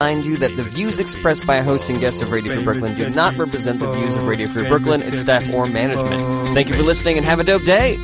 Remind you that the views expressed by hosts and guests of Radio Free Brooklyn do not represent the views of Radio Free Brooklyn, its staff, or management. Thank you for listening and have a dope day!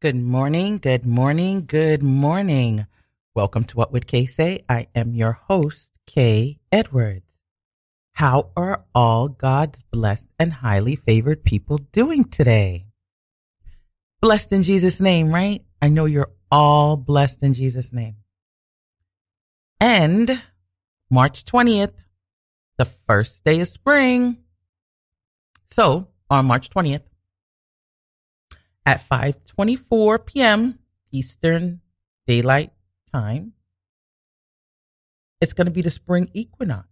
Good morning, good morning, good morning. Welcome to What Would Kay Say? I am your host, Kay Edwards. How are all God's blessed and highly favored people doing today? Blessed in Jesus' name, right? I know you're all blessed in Jesus' name. And March 20th, the first day of spring. So on March 20th, at 5:24 p.m. Eastern Daylight Time, it's going to be the spring equinox.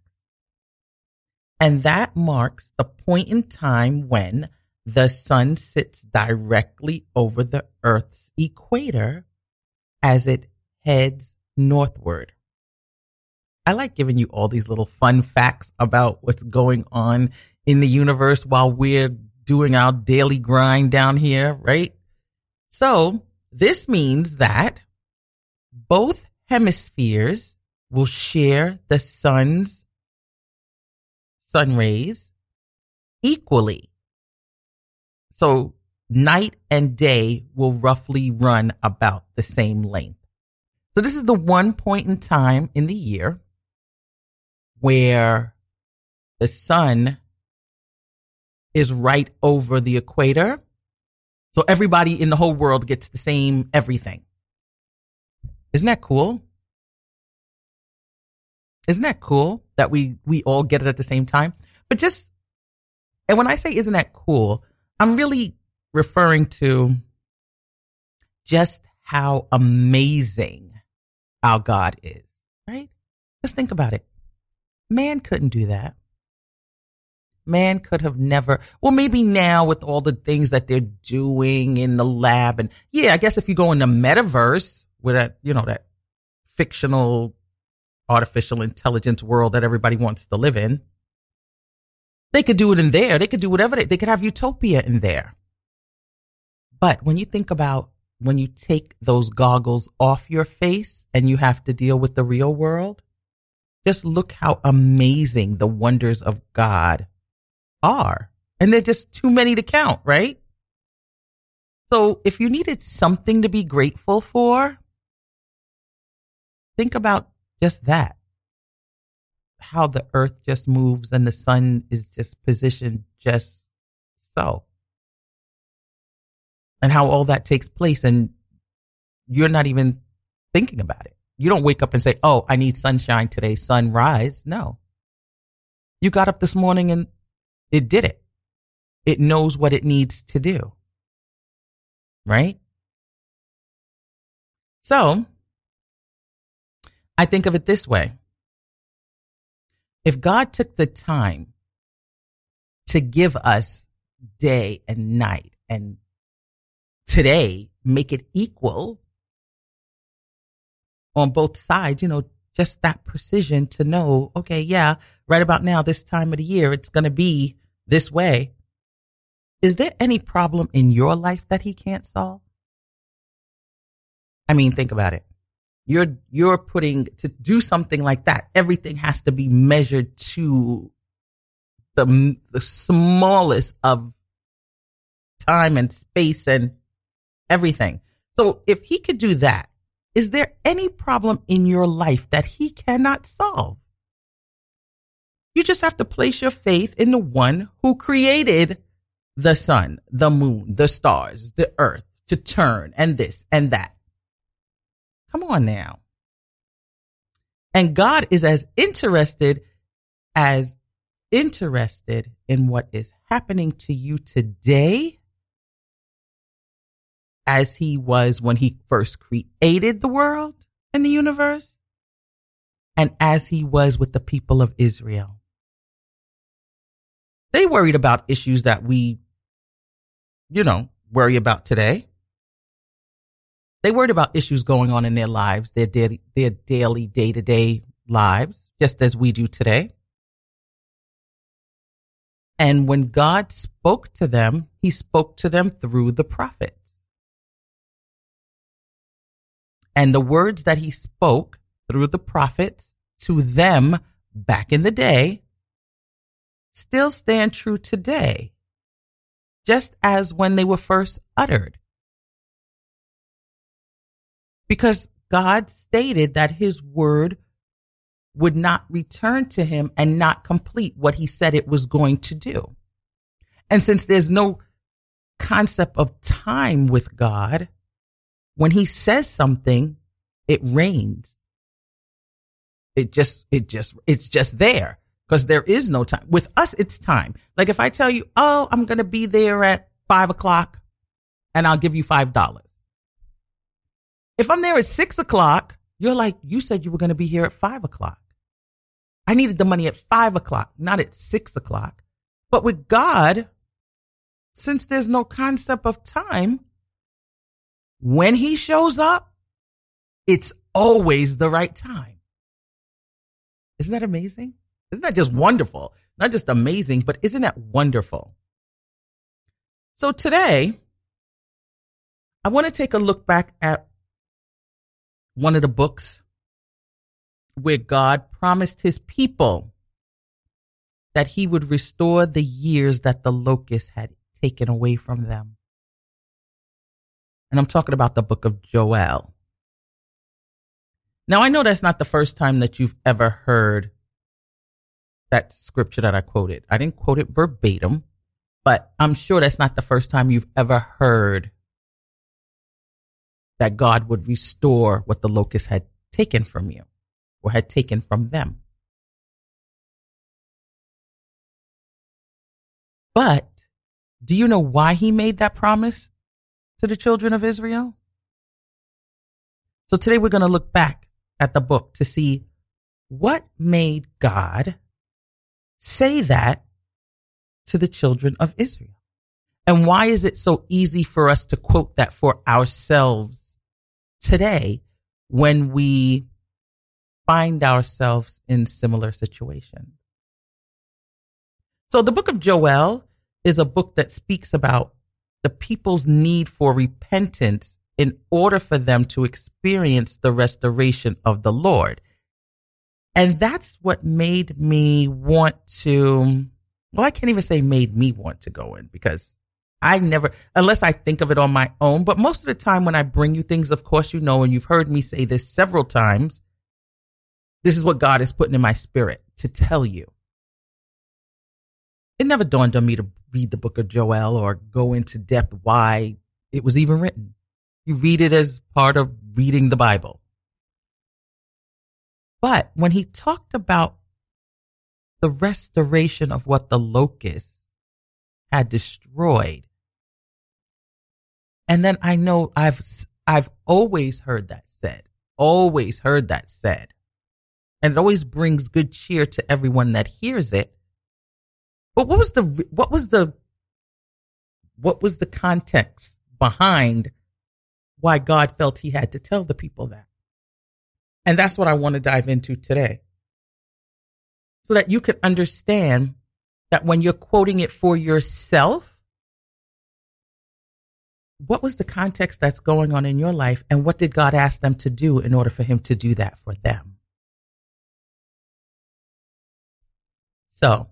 And that marks the point in time when the sun sits directly over the Earth's equator as it heads northward. I like giving you all these little fun facts about what's going on in the universe while we're doing our daily grind down here, right? So this means that both hemispheres will share the sun's sun rays equally. So night and day will roughly run about the same length. So this is the one point in time in the year where the sun is right over the equator. So everybody in the whole world gets the same everything. Isn't that cool? Isn't that cool that we all get it at the same time? But just, and when I say isn't that cool, I'm really referring to just how amazing our God is, right? Just think about it. Man couldn't do that. Man could have never, well, maybe now with all the things that they're doing in the lab. And yeah, I guess if you go in the metaverse with that, you know, that fictional artificial intelligence world that everybody wants to live in, they could do it in there. They could do whatever they could have utopia in there. But when you think about when you take those goggles off your face and you have to deal with the real world, just look how amazing the wonders of God are. And there's just too many to count, right? So if you needed something to be grateful for, think about just that. How the earth just moves and the sun is just positioned just so. And how all that takes place and you're not even thinking about it. You don't wake up and say, oh, I need sunshine today, sunrise. No. You got up this morning and it did it. It knows what it needs to do. Right? So, I think of it this way. If God took the time to give us day and night and today, make it equal on both sides, you know, just that precision to know, okay, yeah, right about now, this time of the year, it's going to be this way. Is there any problem in your life that he can't solve? I mean, think about it. You're putting, to do something like that, everything has to be measured to the smallest of time and space and everything. So if he could do that, is there any problem in your life that he cannot solve? You just have to place your faith in the one who created the sun, the moon, the stars, the earth to turn and this and that. Come on now. And God is as interested in what is happening to you today as he was when he first created the world and the universe, and as he was with the people of Israel. They worried about issues that we, you know, worry about today. They worried about issues going on in their lives, their daily, day-to-day lives, just as we do today. And when God spoke to them, he spoke to them through the prophets. And the words that he spoke through the prophets to them back in the day still stand true today, just as when they were first uttered. Because God stated that his word would not return to him and not complete what he said it was going to do. And since there's no concept of time with God, when he says something, it reigns. It's just there because there is no time. With us, it's time. Like if I tell you, oh, I'm going to be there at 5 o'clock and I'll give you $5. If I'm there at 6 o'clock, you're like, you said you were going to be here at 5 o'clock. I needed the money at 5 o'clock, not at 6 o'clock. But with God, since there's no concept of time, when he shows up, it's always the right time. Isn't that amazing? Isn't that just wonderful? Not just amazing, but isn't that wonderful? So today, I want to take a look back at one of the books where God promised his people that he would restore the years that the locusts had taken away from them. And I'm talking about the book of Joel. Now, I know that's not the first time that you've ever heard that scripture that I quoted. I didn't quote it verbatim, but I'm sure that's not the first time you've ever heard that God would restore what the locusts had taken from you or had taken from them. But do you know why he made that promise to the children of Israel? So today we're going to look back at the book to see what made God say that to the children of Israel. And why is it so easy for us to quote that for ourselves today when we find ourselves in similar situations? So the book of Joel is a book that speaks about the people's need for repentance in order for them to experience the restoration of the Lord. And that's what made me want to, well, I can't even say made me want to go in, because I never, unless I think of it on my own, but most of the time when I bring you things, of course, you know, and you've heard me say this several times, this is what God is putting in my spirit to tell you. It never dawned on me to read the book of Joel or go into depth why it was even written. You read it as part of reading the Bible. But when he talked about the restoration of what the locusts had destroyed. And then I know I've always heard that said. And it always brings good cheer to everyone that hears it. But what was the context behind why God felt he had to tell the people that? And that's what I want to dive into today. So that you can understand that when you're quoting it for yourself, what was the context that's going on in your life, and what did God ask them to do in order for him to do that for them? So,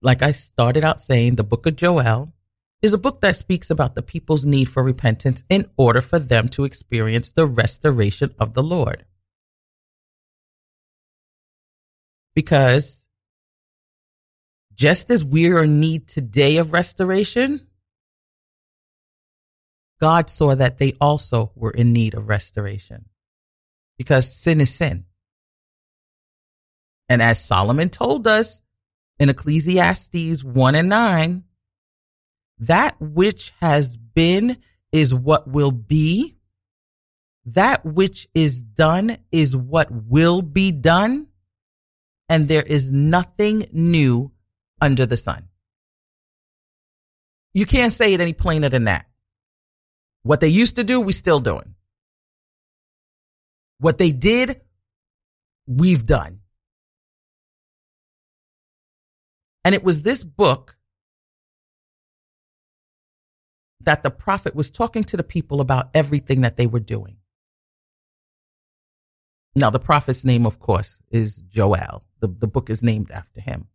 like I started out saying, the book of Joel is a book that speaks about the people's need for repentance in order for them to experience the restoration of the Lord. Because just as we are in need today of restoration, God saw that they also were in need of restoration. Because sin is sin. And as Solomon told us in Ecclesiastes 1:9, that which has been is what will be. That which is done is what will be done. And there is nothing new under the sun. You can't say it any plainer than that. What they used to do, we're still doing. What they did, we've done. And it was this book that the prophet was talking to the people about everything that they were doing. Now, the prophet's name, of course, is Joel. The book is named after him.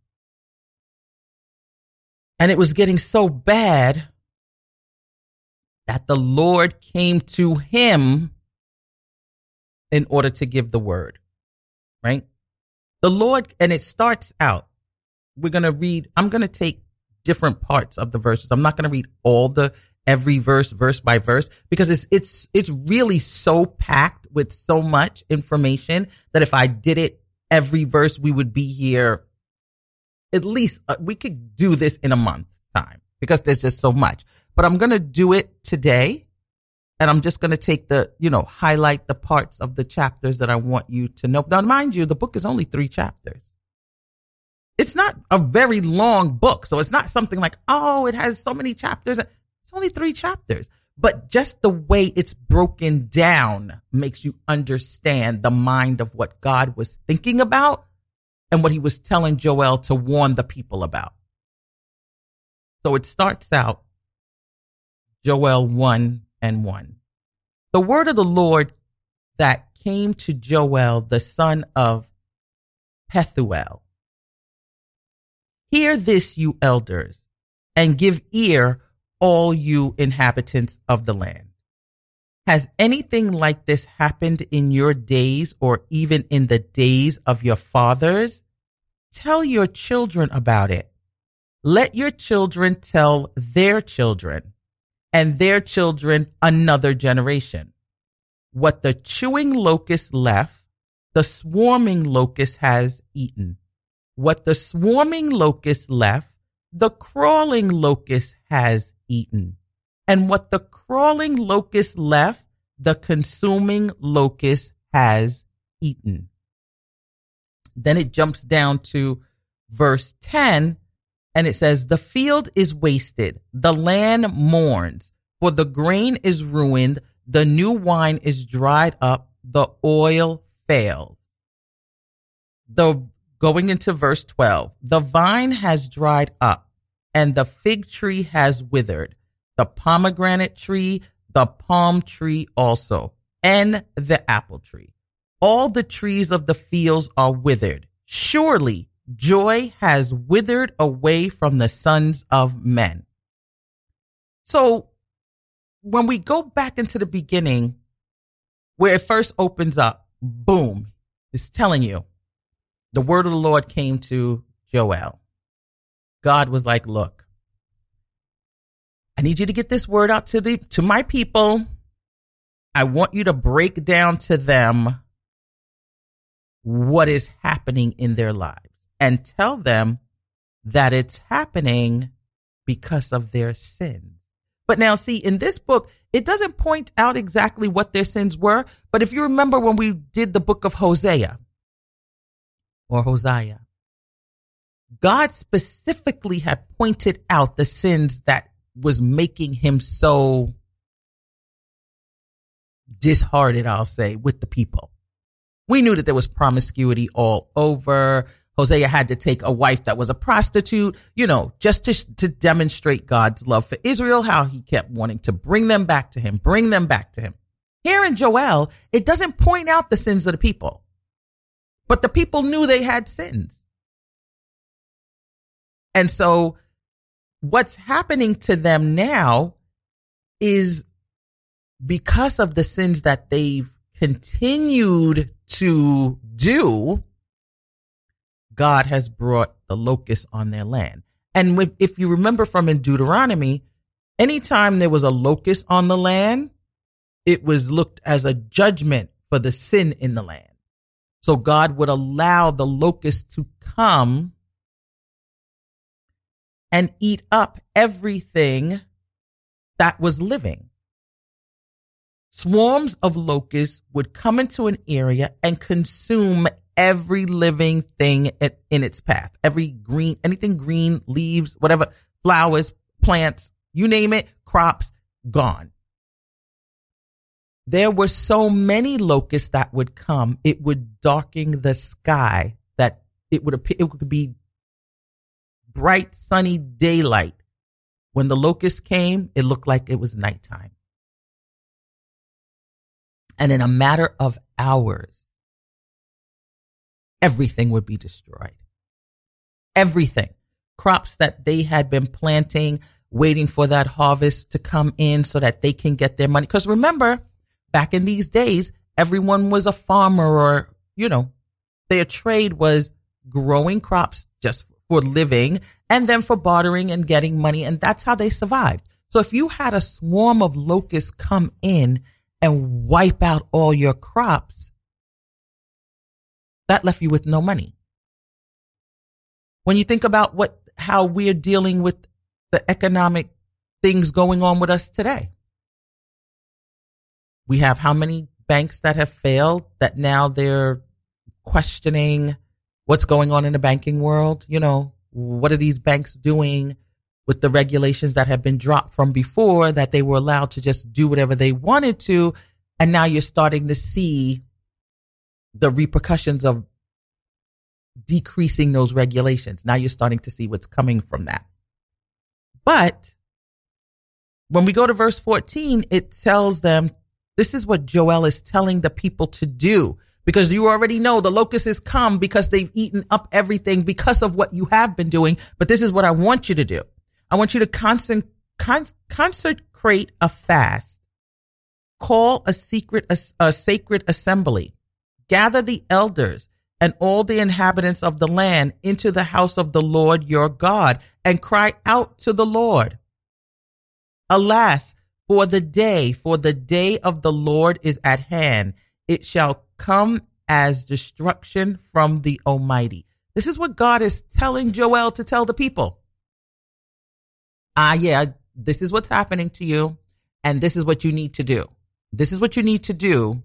And it was getting so bad that the Lord came to him in order to give the word, right? The Lord, and it starts out, we're going to read, I'm going to take different parts of the verses. I'm not going to read all every verse, verse by verse, because it's really so packed with so much information that if I did it every verse, we would be here. At least we could do this in a month's time because there's just so much. But I'm going to do it today, and I'm just going to take highlight the parts of the chapters that I want you to know. Now, mind you, the book is only 3 chapters. It's not a very long book, so it's not something like, oh, it has so many chapters. It's only 3 chapters, but just the way it's broken down makes you understand the mind of what God was thinking about and what he was telling Joel to warn the people about. So it starts out, Joel 1:1. The word of the Lord that came to Joel, the son of Pethuel. Hear this, you elders, and give ear, all you inhabitants of the land. Has anything like this happened in your days or even in the days of your fathers? Tell your children about it. Let your children tell their children and their children another generation. What the chewing locust left, the swarming locust has eaten. What the swarming locust left, the crawling locust has eaten. And what the crawling locust left, the consuming locust has eaten. Then it jumps down to verse 10, and it says, the field is wasted, the land mourns, for the grain is ruined, the new wine is dried up, the oil fails. Going into verse 12, the vine has dried up, and the fig tree has withered, the pomegranate tree, the palm tree also, and the apple tree. All the trees of the fields are withered. Surely joy has withered away from the sons of men. So when we go back into the beginning, where it first opens up, boom, it's telling you, the word of the Lord came to Joel. God was like, look, I need you to get this word out to my people. I want you to break down to them what is happening in their lives and tell them that it's happening because of their sins. But now, see, in this book, it doesn't point out exactly what their sins were. But if you remember when we did the book of Hosea or Hosea, God specifically had pointed out the sins that was making him so disheartened, I'll say, with the people. We knew that there was promiscuity all over. Hosea had to take a wife that was a prostitute, you know, just to demonstrate God's love for Israel, how he kept wanting to bring them back to him, bring them back to him. Here in Joel, it doesn't point out the sins of the people, but the people knew they had sins. And so what's happening to them now is because of the sins that they've continued to do, God has brought the locusts on their land. And if you remember from in Deuteronomy, anytime there was a locust on the land, it was looked as a judgment for the sin in the land. So God would allow the locusts to come and eat up everything that was living. Swarms of locusts would come into an area and consume every living thing in its path. Every green, anything green, leaves, whatever, flowers, plants, you name it, crops, gone. There were so many locusts that would come, it would darken the sky that it would appear, it could be bright, sunny daylight. When the locusts came, it looked like it was nighttime. And in a matter of hours, everything would be destroyed. Everything. Crops that they had been planting, waiting for that harvest to come in so that they can get their money. Because remember, back in these days, everyone was a farmer or, you know, their trade was growing crops just for living and then for bartering and getting money. And that's how they survived. So if you had a swarm of locusts come in and wipe out all your crops, that left you with no money. When you think about how we're dealing with the economic things going on with us today, we have how many banks that have failed that now they're questioning what's going on in the banking world. You know, what are these banks doing with the regulations that have been dropped from before, that they were allowed to just do whatever they wanted to? And now you're starting to see the repercussions of decreasing those regulations. Now you're starting to see what's coming from that. But when we go to verse 14, it tells them, this is what Joel is telling the people to do, because you already know the locusts has come because they've eaten up everything because of what you have been doing. But this is what I want you to do. I want you to consecrate a fast, call a sacred assembly, gather the elders and all the inhabitants of the land into the house of the Lord your God and cry out to the Lord. Alas, for the day of the Lord is at hand. It shall come as destruction from the Almighty. This is what God is telling Joel to tell the people. This is what's happening to you, and this is what you need to do. This is what you need to do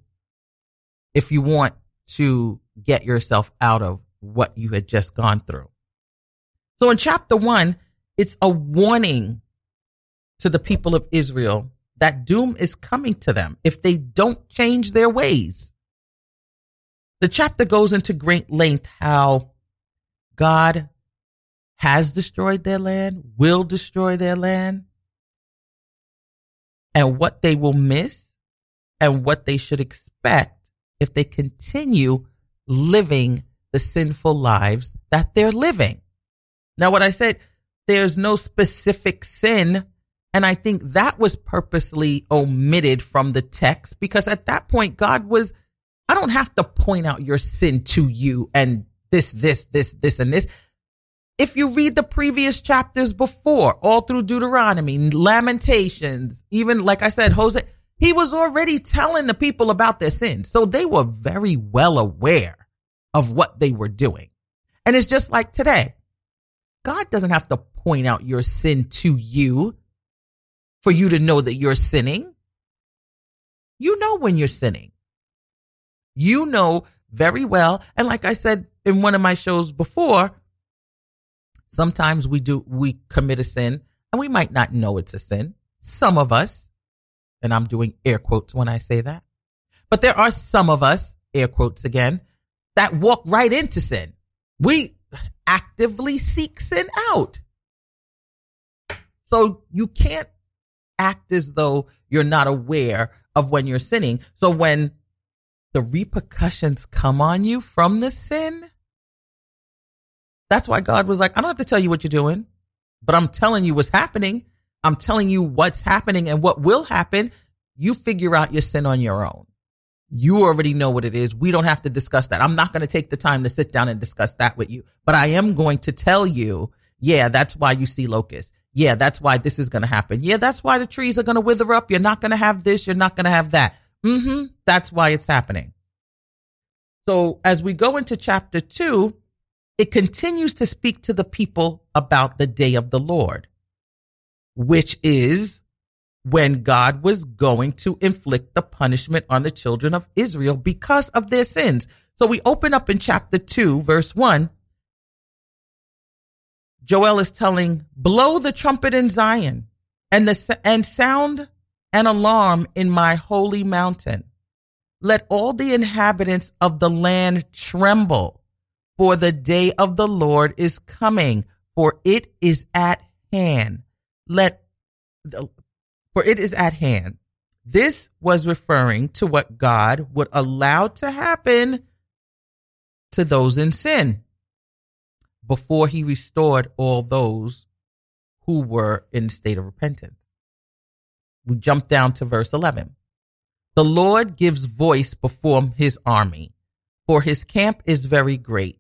if you want to get yourself out of what you had just gone through. So in chapter 1, it's a warning to the people of Israel that doom is coming to them if they don't change their ways. The chapter goes into great length how God has destroyed their land, will destroy their land, and what they will miss and what they should expect if they continue living the sinful lives that they're living. Now, what I said, there's no specific sin, and I think that was purposely omitted from the text because at that point, God was, I don't have to point out your sin to you and this, and this. If you read the previous chapters before, all through Deuteronomy, Lamentations, even like I said, Hosea, he was already telling the people about their sins. So they were very well aware of what they were doing. And it's just like today. God doesn't have to point out your sin to you for you to know that you're sinning. You know when you're sinning. You know very well. And like I said in one of my shows before, sometimes we commit a sin and we might not know it's a sin. Some of us. And I'm doing air quotes when I say that. But there are some of us, air quotes again, that walk right into sin. We actively seek sin out. So you can't act as though you're not aware of when you're sinning. So when the repercussions come on you from the sin, that's why God was like, I don't have to tell you what you're doing, but I'm telling you what's happening. I'm telling you what's happening and what will happen. You figure out your sin on your own. You already know what it is. We don't have to discuss that. I'm not going to take the time to sit down and discuss that with you. But I am going to tell you, yeah, that's why you see locusts. Yeah, that's why this is going to happen. Yeah, that's why the trees are going to wither up. You're not going to have this. You're not going to have that. That's why it's happening. So as we go into chapter 2, it continues to speak to the people about the day of the Lord, which is when God was going to inflict the punishment on the children of Israel because of their sins. So we open up in chapter 2, verse 1. Joel is telling, blow the trumpet in Zion and sound an alarm in my holy mountain. Let all the inhabitants of the land tremble, for the day of the Lord is coming, for it is at hand. For it is at hand. This was referring to what God would allow to happen to those in sin before he restored all those who were in the state of repentance. We jump down to verse 11. The Lord gives voice before his army, for his camp is very great.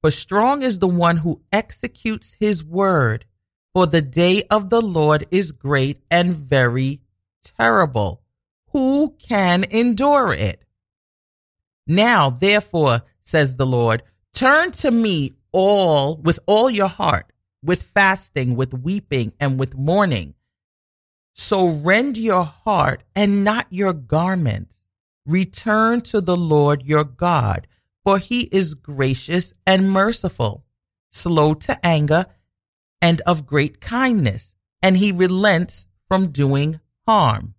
For strong is the one who executes his word. For the day of the Lord is great and very terrible. Who can endure it? Now, therefore, says the Lord, turn to me all with all your heart, with fasting, with weeping, and with mourning. So rend your heart and not your garments. Return to the Lord your God, for he is gracious and merciful, slow to anger, and of great kindness, and he relents from doing harm.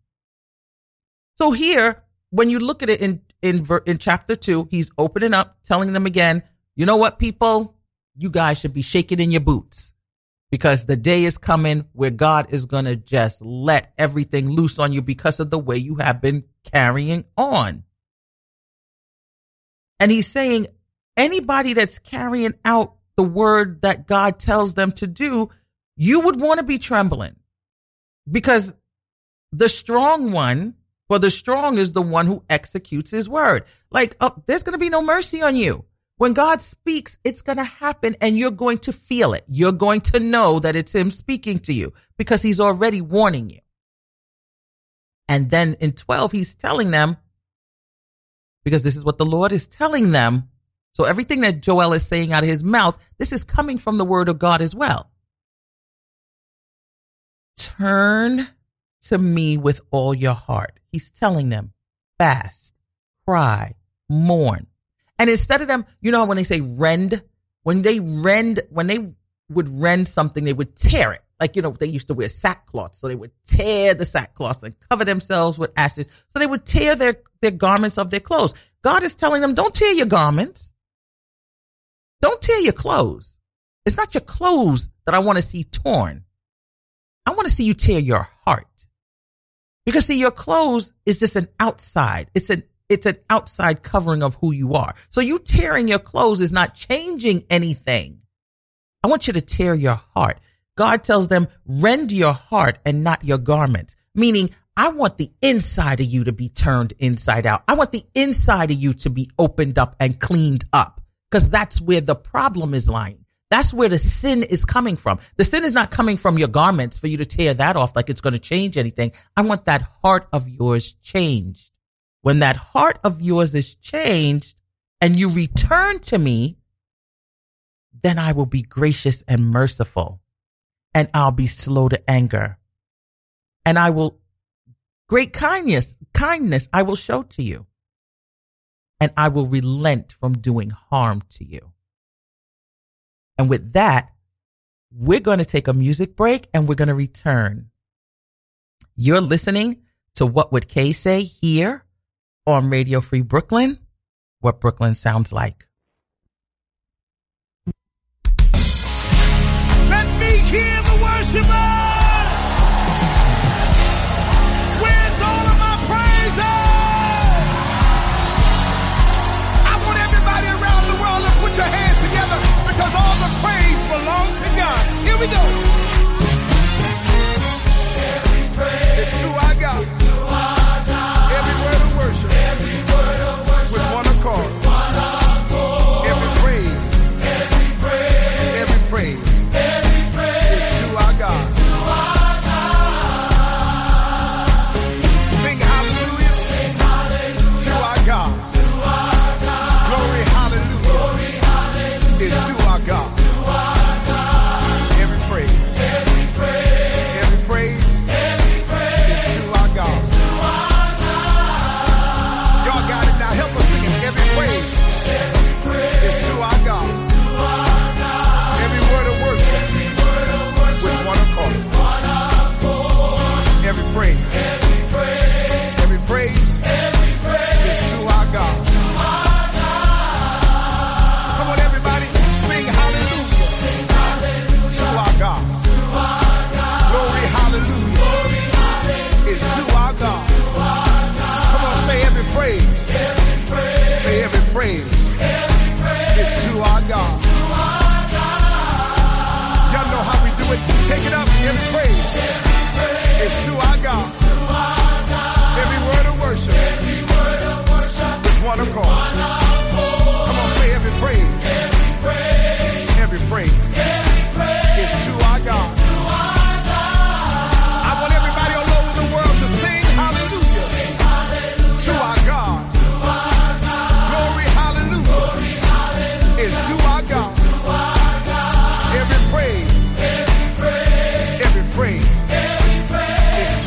So here, when you look at it in chapter 2, he's opening up, telling them again, you know what, people? You guys should be shaking in your boots because the day is coming where God is going to just let everything loose on you because of the way you have been carrying on. And he's saying anybody that's carrying out the word that God tells them to do, you would want to be trembling because the strong is the one who executes his word. Like, oh, there's going to be no mercy on you. When God speaks, it's going to happen and you're going to feel it. You're going to know that it's him speaking to you because he's already warning you. And then in 12, he's telling them, because this is what the Lord is telling them, so everything that Joel is saying out of his mouth, this is coming from the word of God as well. Turn to me with all your heart. He's telling them, fast, cry, mourn. And instead of them, you know, when they say rend, when they would rend something, they would tear it. Like, you know, they used to wear sackcloth. So they would tear the sackcloth and cover themselves with ashes. So they would tear their garments of their clothes. God is telling them, don't tear your garments. Don't tear your clothes. It's not your clothes that I want to see torn. I want to see you tear your heart. Because see, your clothes is just an outside. It's an outside covering of who you are. So you tearing your clothes is not changing anything. I want you to tear your heart. God tells them, rend your heart and not your garments. Meaning, I want the inside of you to be turned inside out. I want the inside of you to be opened up and cleaned up. Because that's where the problem is lying. That's where the sin is coming from. The sin is not coming from your garments for you to tear that off like it's going to change anything. I want that heart of yours changed. When that heart of yours is changed and you return to me, then I will be gracious and merciful, and I'll be slow to anger, and I will great kindness I will show to you, and I will relent from doing harm to you. And with that, we're going to take a music break and we're going to return. You're listening to What Would Kay Say here on Radio Free Brooklyn, what Brooklyn sounds like. Hear the worshipers! Where's all of my praises? I want everybody around the world to put your hands together because all the praise belongs to God. Here we go. Every praise is to our God. Every word of worship. With one accord. Every praise. Every praise. Take it up and praise. It's to our God. Every word of worship. It's one accord. Come on, say every praise. Every praise. It's to our God. I want everybody all over the world to sing hallelujah to our God. Glory, hallelujah. It's to our God. Every praise. Every praise. Every praise. It's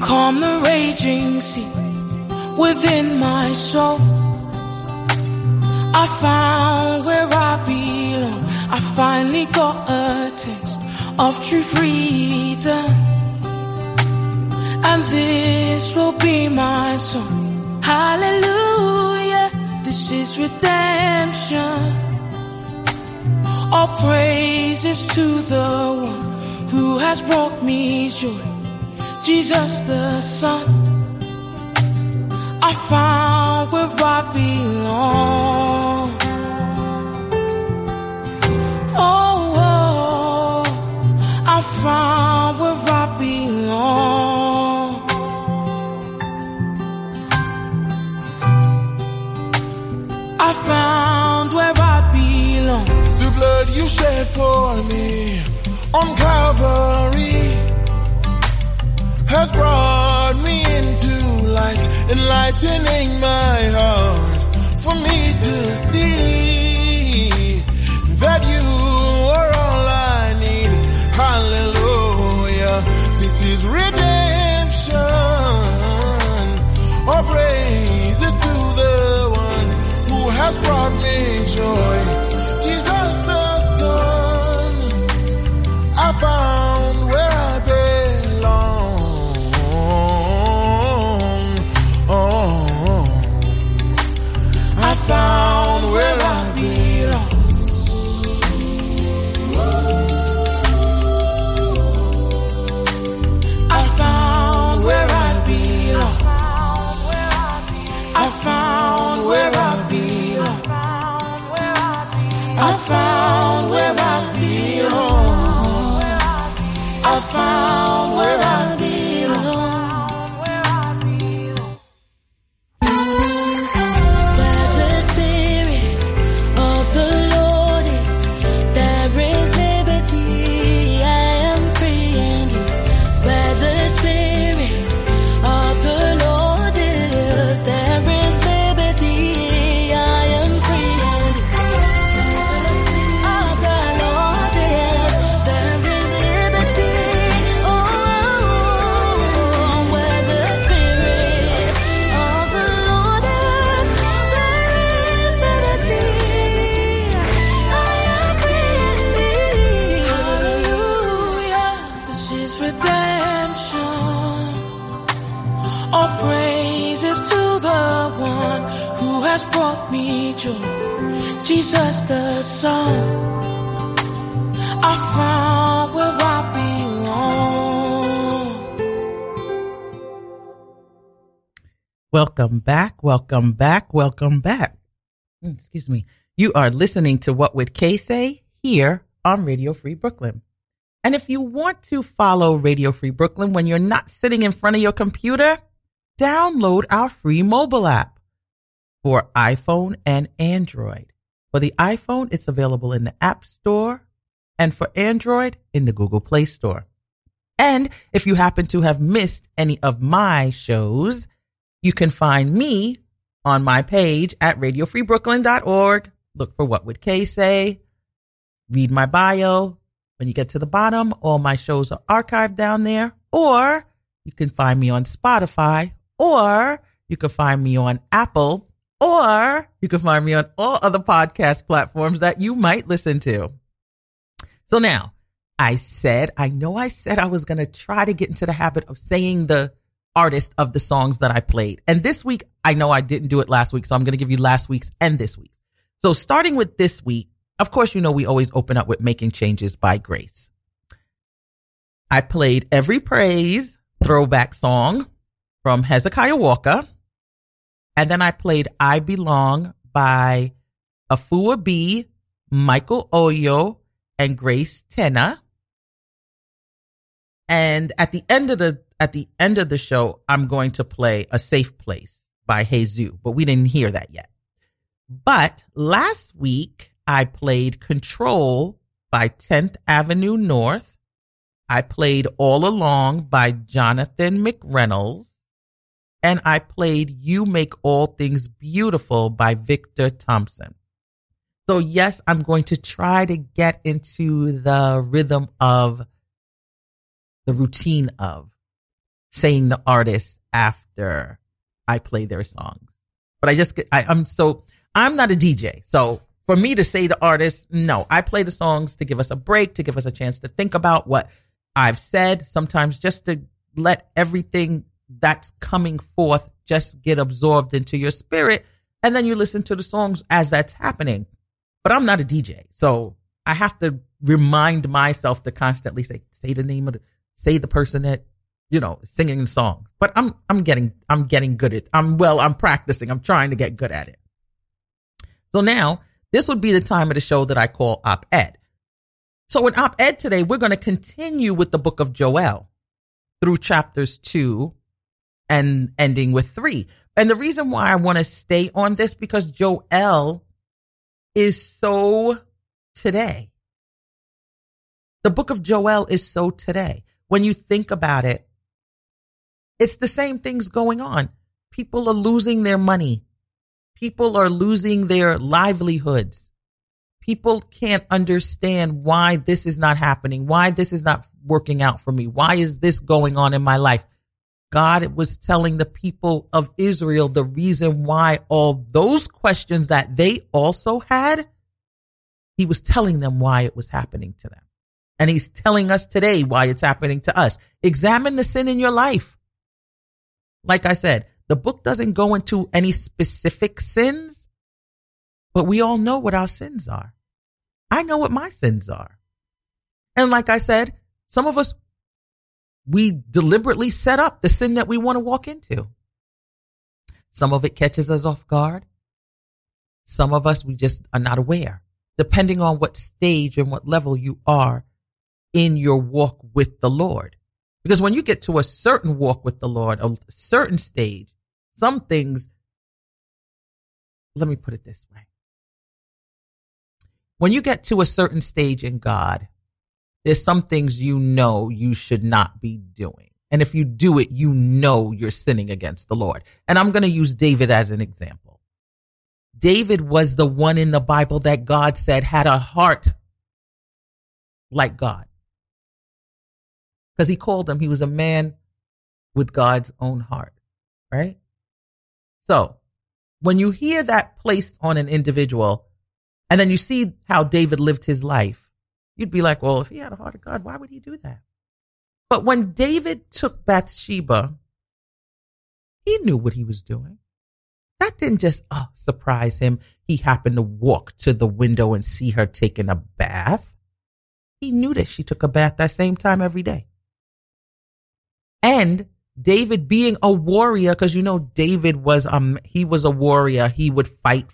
calm the raging sea within my soul. I found where I belong. I finally got a taste of true freedom. And this will be my song. Hallelujah, this is redemption. All praises to the one who has brought me joy, Jesus the Son. I found where I belong. Oh, oh, I found where I belong. I found where I belong. Blood you shed for me on Calvary has brought me into light, enlightening my heart for me to see that you are all I need. Hallelujah, this is redemption. All praises to the one who has brought me joy. I found where I belong. Oh, I found where I belong. I found where I belong. I found where I belong. I found where I belong. I found where I belong. Where the Spirit of the Lord is, there is liberty. I am free indeed. Where the Spirit of the Lord is, there is liberty. I am free indeed. Where the Spirit of the Lord is, there is liberty. Has brought me joy, Jesus the Son. I found where I belong. Welcome back, welcome back, welcome back. Excuse me. You are listening to What Would Kay Say here on Radio Free Brooklyn. And if you want to follow Radio Free Brooklyn when you're not sitting in front of your computer, download our free mobile app for iPhone and Android. For the iPhone, it's available in the App Store, and for Android, in the Google Play Store. And if you happen to have missed any of my shows, you can find me on my page at radiofreebrooklyn.org. Look for What Would Kay Say? Read my bio. When you get to the bottom, all my shows are archived down there, or you can find me on Spotify, or you can find me on Apple, or you can find me on all other podcast platforms that you might listen to. So now, I know I said I was going to try to get into the habit of saying the artist of the songs that I played. And this week, I know I didn't do it last week, so I'm going to give you last week's and this week's. So starting with this week, of course, you know, we always open up with Making Changes by Grace. I played Every Praise throwback song from Hezekiah Walker. And then I played I Belong by Afua B, Michael Oyo, and Grace Tenna. And at the end of the show, I'm going to play A Safe Place by Hey Zoo, but we didn't hear that yet. But last week, I played Control by 10th Avenue North. I played All Along by Jonathan McReynolds. And I played You Make All Things Beautiful by Victor Thompson. So yes, I'm going to try to get into the rhythm of the routine of saying the artists after I play their songs. But I'm not a DJ. So for me to say the artists, no, I play the songs to give us a break, to give us a chance to think about what I've said, sometimes just to let everything that's coming forth just get absorbed into your spirit. And then you listen to the songs as that's happening. But I'm not a DJ. So I have to remind myself to constantly say the name of the person that, singing the song. But I'm getting good at it. I'm practicing. I'm trying to get good at it. So now this would be the time of the show that I call op-ed. So in op-ed today, we're going to continue with the book of Joel through chapters 2 and ending with 3. And the reason why I want to stay on this, because Joel is so today. The book of Joel is so today. When you think about it, it's the same things going on. People are losing their money. People are losing their livelihoods. People can't understand why this is not happening, why this is not working out for me, why is this going on in my life? God was telling the people of Israel the reason why all those questions that they also had, he was telling them why it was happening to them. And he's telling us today why it's happening to us. Examine the sin in your life. Like I said, the book doesn't go into any specific sins, but we all know what our sins are. I know what my sins are. And like I said, some of us, we deliberately set up the sin that we want to walk into. Some of it catches us off guard. Some of us, we just are not aware, depending on what stage and what level you are in your walk with the Lord. Because when you get to a certain walk with the Lord, a certain stage, some things, let me put it this way. When you get to a certain stage in God, there's some things you know you should not be doing. And if you do it, you know you're sinning against the Lord. And I'm going to use David as an example. David was the one in the Bible that God said had a heart like God. Because he called him, he was a man with God's own heart, right? So when you hear that placed on an individual, and then you see how David lived his life, you'd be like, well, if he had a heart of God, why would he do that? But when David took Bathsheba, he knew what he was doing. That didn't just surprise him. He happened to walk to the window and see her taking a bath. He knew that she took a bath that same time every day. And David being a warrior, because David was he was a warrior. He would fight.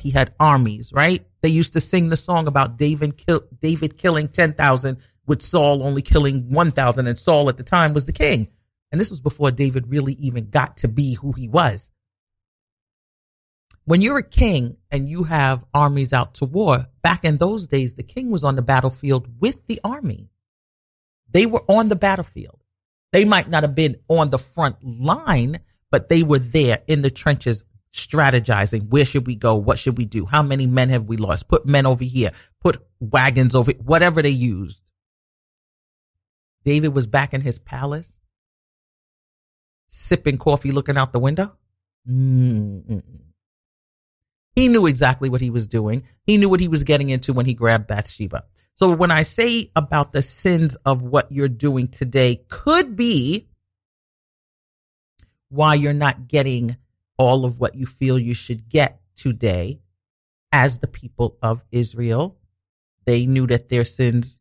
He had armies, right? They used to sing the song about David killing 10,000 with Saul only killing 1,000. And Saul at the time was the king. And this was before David really even got to be who he was. When you're a king and you have armies out to war, back in those days, the king was on the battlefield with the army. They were on the battlefield. They might not have been on the front line, but they were there in the trenches, strategizing. Where should we go? What should we do? How many men have we lost? Put men over here, put wagons over, whatever they used. David was back in his palace, sipping coffee, looking out the window. He knew exactly what he was doing. He knew what he was getting into when he grabbed Bathsheba. So when I say about the sins of what you're doing today could be why you're not getting all of what you feel you should get today. As the people of Israel, they knew that their sins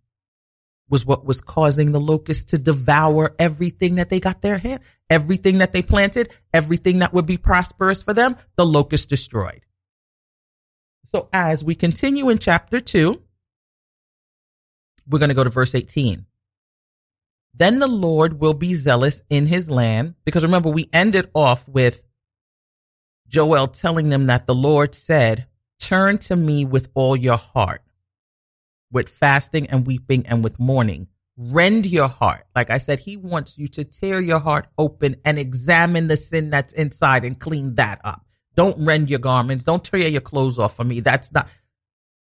was what was causing the locusts to devour everything that they got their hand, everything that they planted, everything that would be prosperous for them, the locusts destroyed. So as we continue in chapter 2, we're going to go to verse 18. Then the Lord will be zealous in his land, because remember, we ended off with Joel telling them that the Lord said, turn to me with all your heart, with fasting and weeping and with mourning. Rend your heart. Like I said, he wants you to tear your heart open and examine the sin that's inside and clean that up. Don't rend your garments. Don't tear your clothes off for me. That's not,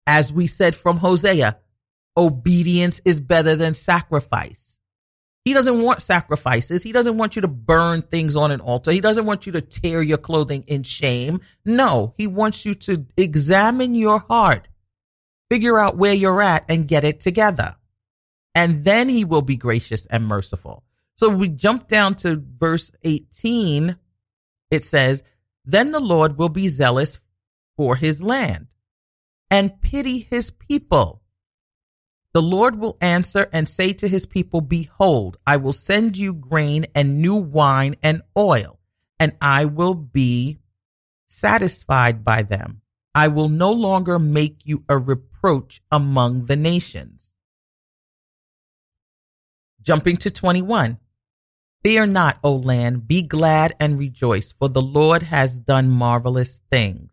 as we said from Hosea, obedience is better than sacrifice. He doesn't want sacrifices. He doesn't want you to burn things on an altar. He doesn't want you to tear your clothing in shame. No, he wants you to examine your heart, figure out where you're at and get it together. And then he will be gracious and merciful. So we jump down to verse 18. It says, then the Lord will be zealous for his land and pity his people. The Lord will answer and say to his people, behold, I will send you grain and new wine and oil, and I will be satisfied by them. I will no longer make you a reproach among the nations. Jumping to 21. Fear not, O land, be glad and rejoice, for the Lord has done marvelous things.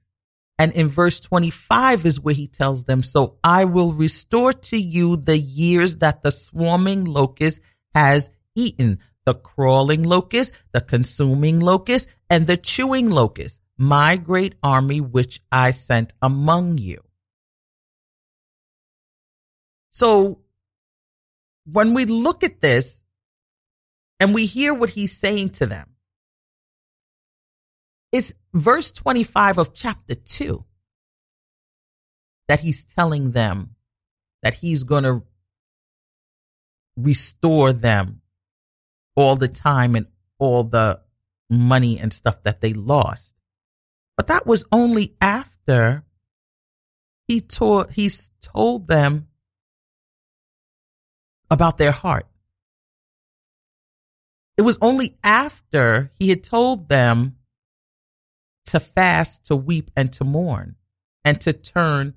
And in verse 25 is where he tells them, so I will restore to you the years that the swarming locust has eaten, the crawling locust, the consuming locust, and the chewing locust, my great army which I sent among you. So when we look at this and we hear what he's saying to them, it's verse 25 of chapter 2 that he's telling them that he's going to restore them all the time and all the money and stuff that they lost. But that was only after he's told them about their heart. It was only after he had told them to fast, to weep, and to mourn, and to turn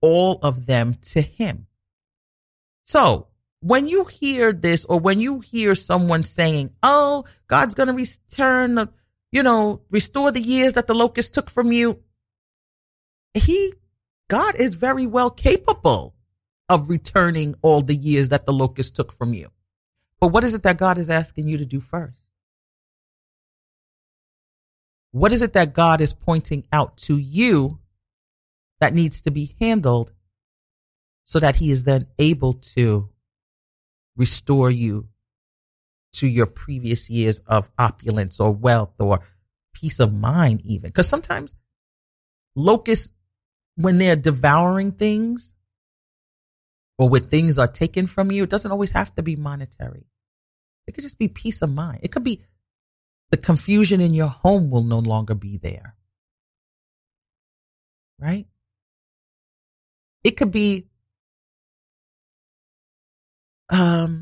all of them to him. So when you hear this, or when you hear someone saying, oh, God's going to restore the years that the locust took from you, God is very well capable of returning all the years that the locust took from you. But what is it that God is asking you to do first? What is it that God is pointing out to you that needs to be handled so that he is then able to restore you to your previous years of opulence or wealth or peace of mind even? Because sometimes locusts, when they're devouring things or when things are taken from you, it doesn't always have to be monetary. It could just be peace of mind. It could be the confusion in your home will no longer be there, right? It could be the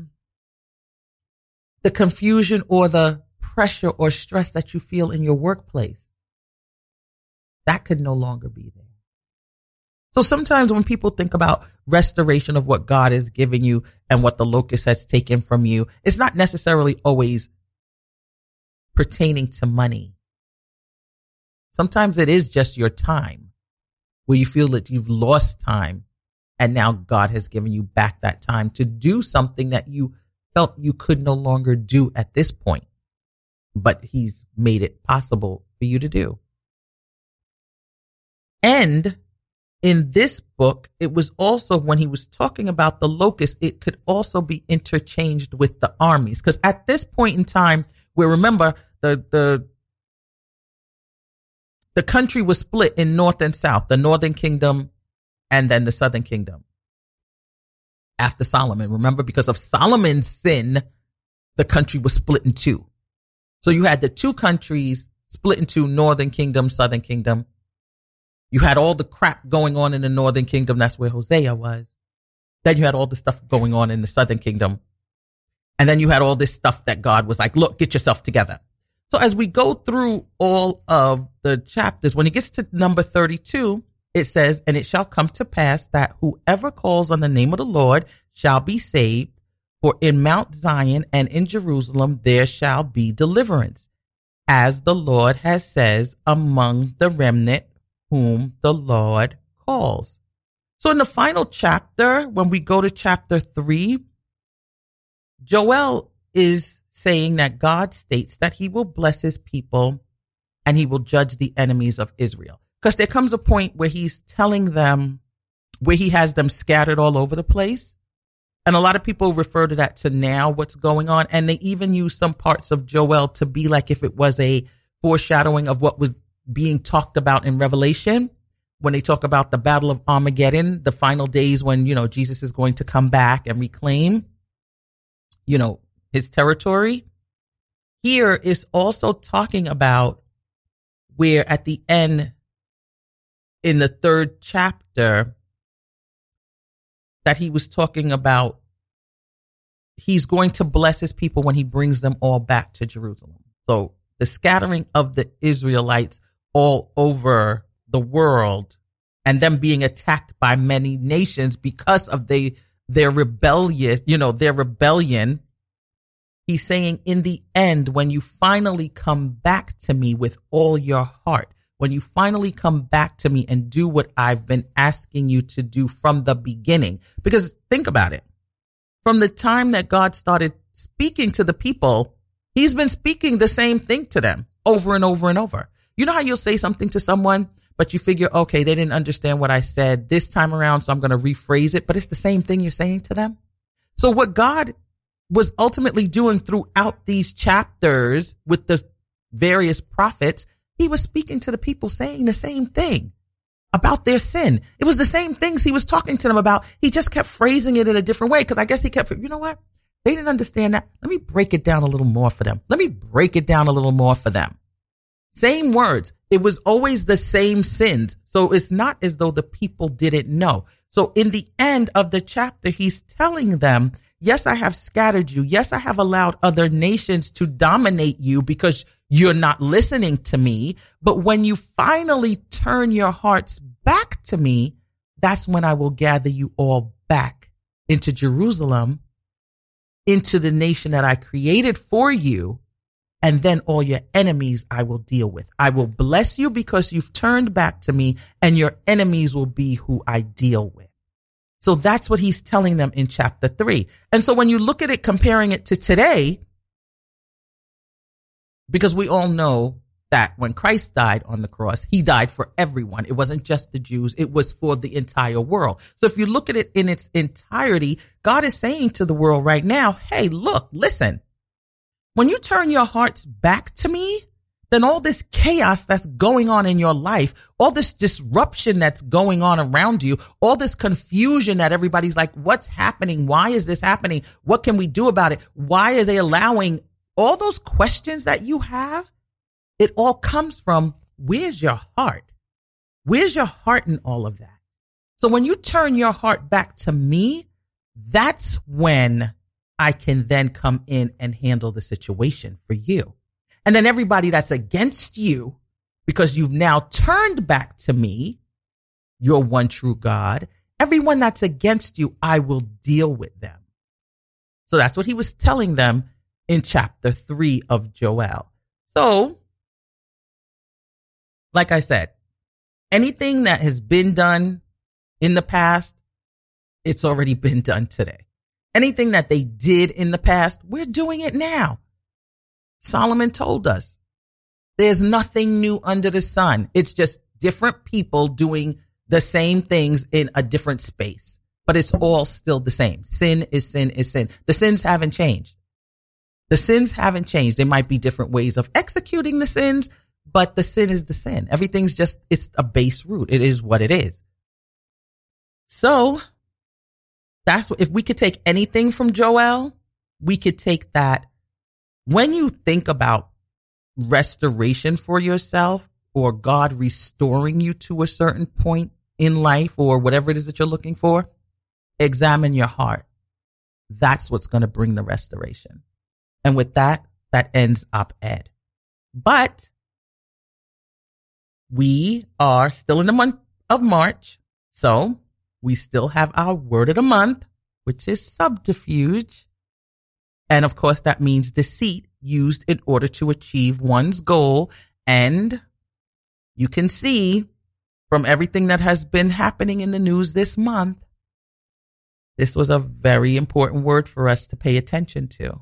confusion or the pressure or stress that you feel in your workplace. That could no longer be there. So sometimes when people think about restoration of what God has given you and what the locust has taken from you, it's not necessarily always pertaining to money. Sometimes it is just your time where you feel that you've lost time and now God has given you back that time to do something that you felt you could no longer do at this point, but he's made it possible for you to do. And in this book, it was also when he was talking about the locust, it could also be interchanged with the armies, because at this point in time, where remember the country was split in north and south, the northern kingdom and then the southern kingdom after Solomon. Remember, because of Solomon's sin, the country was split in two. So you had the two countries split into northern kingdom, southern kingdom. You had all the crap going on in the northern kingdom. That's where Hosea was. Then you had all the stuff going on in the southern kingdom. And then you had all this stuff that God was like, look, get yourself together. So as we go through all of the chapters, when it gets to number 32, it says, and it shall come to pass that whoever calls on the name of the Lord shall be saved, for in Mount Zion and in Jerusalem there shall be deliverance, as the Lord has says, among the remnant whom the Lord calls. So in the final chapter, when we go to chapter 3, Joel is saying that God states that he will bless his people and he will judge the enemies of Israel. Because there comes a point where he's telling them, where he has them scattered all over the place. And a lot of people refer to that to now, what's going on. And they even use some parts of Joel to be like if it was a foreshadowing of what was being talked about in Revelation, when they talk about the battle of Armageddon, the final days when, you know, Jesus is going to come back and reclaim, you know, his territory. Here is also talking about where at the end in the third chapter that he was talking about he's going to bless his people when he brings them all back to Jerusalem. So the scattering of the Israelites all over the world and them being attacked by many nations because of their rebellious, you know, their rebellion. He's saying in the end, when you finally come back to me with all your heart, when you finally come back to me and do what I've been asking you to do from the beginning, because think about it, from the time that God started speaking to the people, he's been speaking the same thing to them over and over and over. You know how you'll say something to someone, but you figure, okay, they didn't understand what I said this time around, so I'm going to rephrase it, but it's the same thing you're saying to them. So what God was ultimately doing throughout these chapters with the various prophets, he was speaking to the people saying the same thing about their sin. It was the same things he was talking to them about. He just kept phrasing it in a different way because I guess he kept, you know what? They didn't understand that. Let me break it down a little more for them. Same words. It was always the same sins. So it's not as though the people didn't know. So in the end of the chapter, he's telling them, yes, I have scattered you. Yes, I have allowed other nations to dominate you because you're not listening to me. But when you finally turn your hearts back to me, that's when I will gather you all back into Jerusalem, into the nation that I created for you. And then all your enemies I will deal with. I will bless you because you've turned back to me, and your enemies will be who I deal with. So that's what he's telling them in chapter 3. And so when you look at it, comparing it to today, because we all know that when Christ died on the cross, he died for everyone. It wasn't just the Jews. It was for the entire world. So if you look at it in its entirety, God is saying to the world right now, hey, look, listen. When you turn your hearts back to me, then all this chaos that's going on in your life, all this disruption that's going on around you, all this confusion that everybody's like, what's happening? Why is this happening? What can we do about it? Why are they allowing all those questions that you have? It all comes from, where's your heart? Where's your heart in all of that? So when you turn your heart back to me, that's when I can then come in and handle the situation for you. And then everybody that's against you, because you've now turned back to me, your one true God, everyone that's against you, I will deal with them. So that's what he was telling them in chapter 3 of Joel. So, like I said, anything that has been done in the past, it's already been done today. Anything that they did in the past, we're doing it now. Solomon told us there's nothing new under the sun. It's just different people doing the same things in a different space, but it's all still the same. Sin is sin is sin. The sins haven't changed. There might be different ways of executing the sins, but the sin is the sin. Everything's just, it's a base root. It is what it is. So, that's what, if we could take anything from Joel, we could take that when you think about restoration for yourself or God restoring you to a certain point in life or whatever it is that you're looking for, examine your heart. That's what's going to bring the restoration. And with that, that ends op-ed. But we are still in the month of March, so we still have our word of the month, which is subterfuge. And of course, that means deceit used in order to achieve one's goal. And you can see from everything that has been happening in the news this month, this was a very important word for us to pay attention to,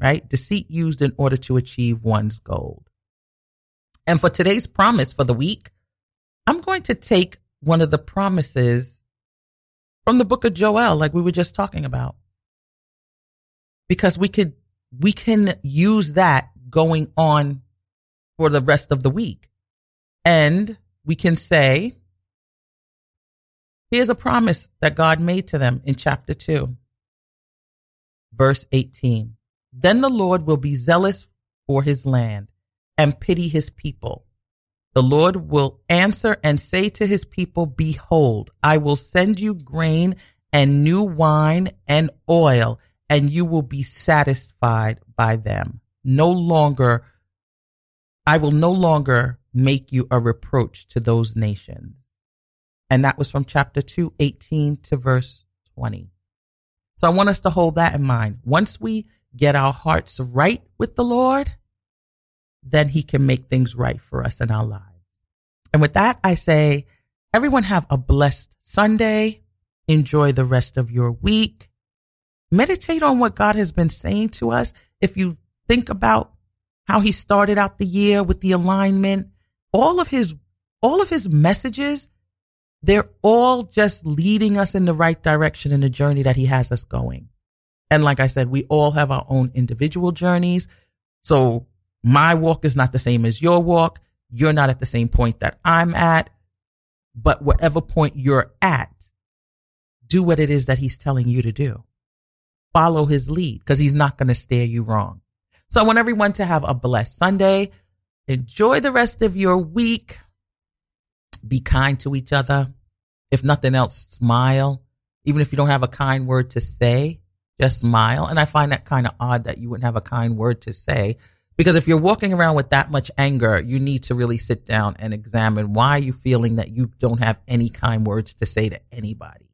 right? Deceit used in order to achieve one's goal. And for today's promise for the week, I'm going to take one of the promises from the book of Joel, like we were just talking about. Because we can use that going on for the rest of the week. And we can say, here's a promise that God made to them in chapter 2, verse 18. Then the Lord will be zealous for his land and pity his people. The Lord will answer and say to his people, behold, I will send you grain and new wine and oil, and you will be satisfied by them. I will no longer make you a reproach to those nations. And that was from chapter 2, 18 to verse 20. So I want us to hold that in mind. Once we get our hearts right with the Lord, then he can make things right for us in our lives. And with that, I say, everyone have a blessed Sunday. Enjoy the rest of your week. Meditate on what God has been saying to us. If you think about how he started out the year with the alignment, all of his messages, they're all just leading us in the right direction in the journey that he has us going. And like I said, we all have our own individual journeys. So my walk is not the same as your walk. You're not at the same point that I'm at. But whatever point you're at, do what it is that he's telling you to do. Follow his lead, because he's not going to steer you wrong. So I want everyone to have a blessed Sunday. Enjoy the rest of your week. Be kind to each other. If nothing else, smile. Even if you don't have a kind word to say, just smile. And I find that kind of odd that you wouldn't have a kind word to say. Because if you're walking around with that much anger, you need to really sit down and examine why you're feeling that you don't have any kind words to say to anybody.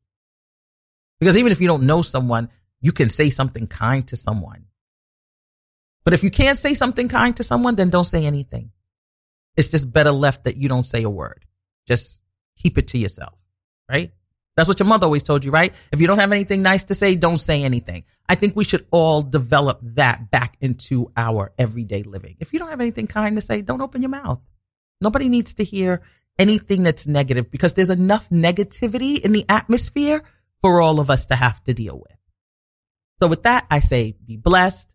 Because even if you don't know someone, you can say something kind to someone. But if you can't say something kind to someone, then don't say anything. It's just better left that you don't say a word. Just keep it to yourself, right? That's what your mother always told you, right? If you don't have anything nice to say, don't say anything. I think we should all develop that back into our everyday living. If you don't have anything kind to say, don't open your mouth. Nobody needs to hear anything that's negative, because there's enough negativity in the atmosphere for all of us to have to deal with. So with that, I say be blessed.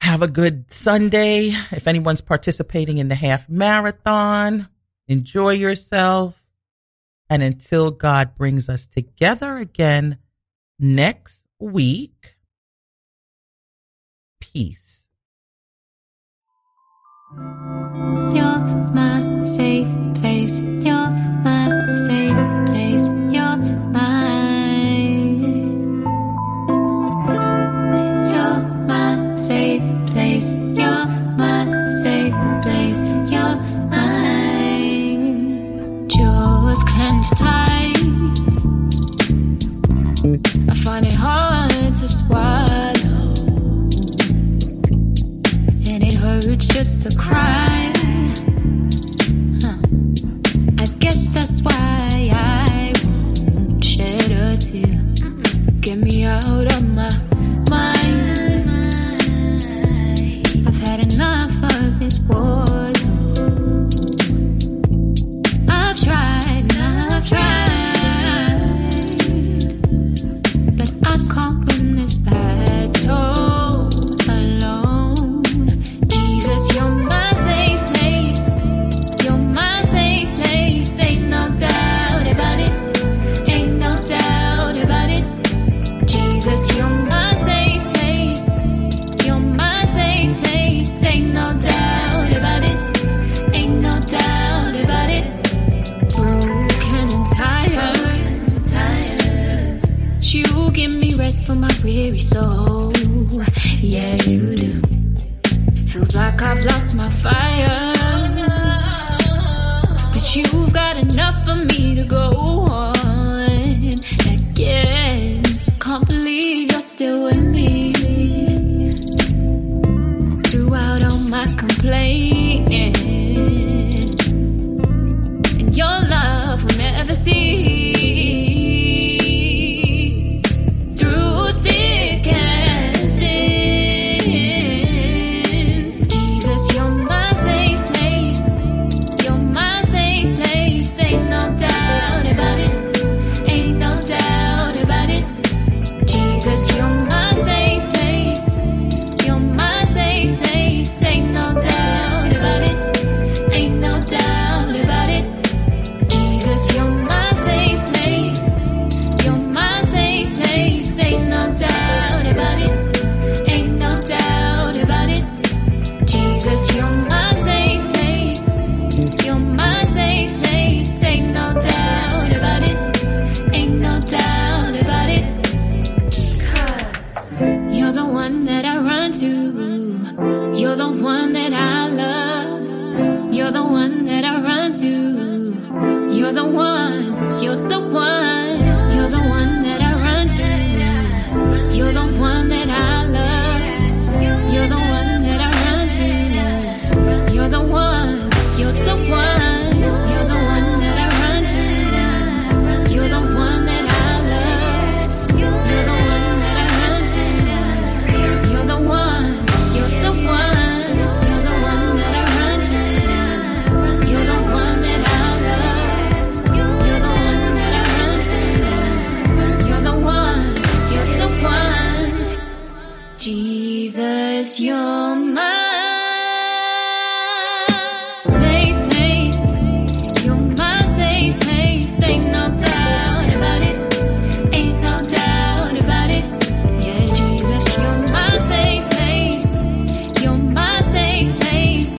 Have a good Sunday. If anyone's participating in the half marathon, enjoy yourself. And until God brings us together again next week, peace. You're my safe place. You're my safe place. You're mine. You're my safe place. You're my safe place. You're mine. Jaws clenched tight. I find it hard to swallow, and it hurts just to cry. I guess that's why I won't shed a tear. Get me out of my mind. I've had enough of this war zone. I've tried and I've tried, but I can't win this battle. For my weary soul, yeah, you do. Feels like I've lost my fire, but you've got enough for me to go on again. Can't believe you're still with me throughout all my complaining, and your love will never cease.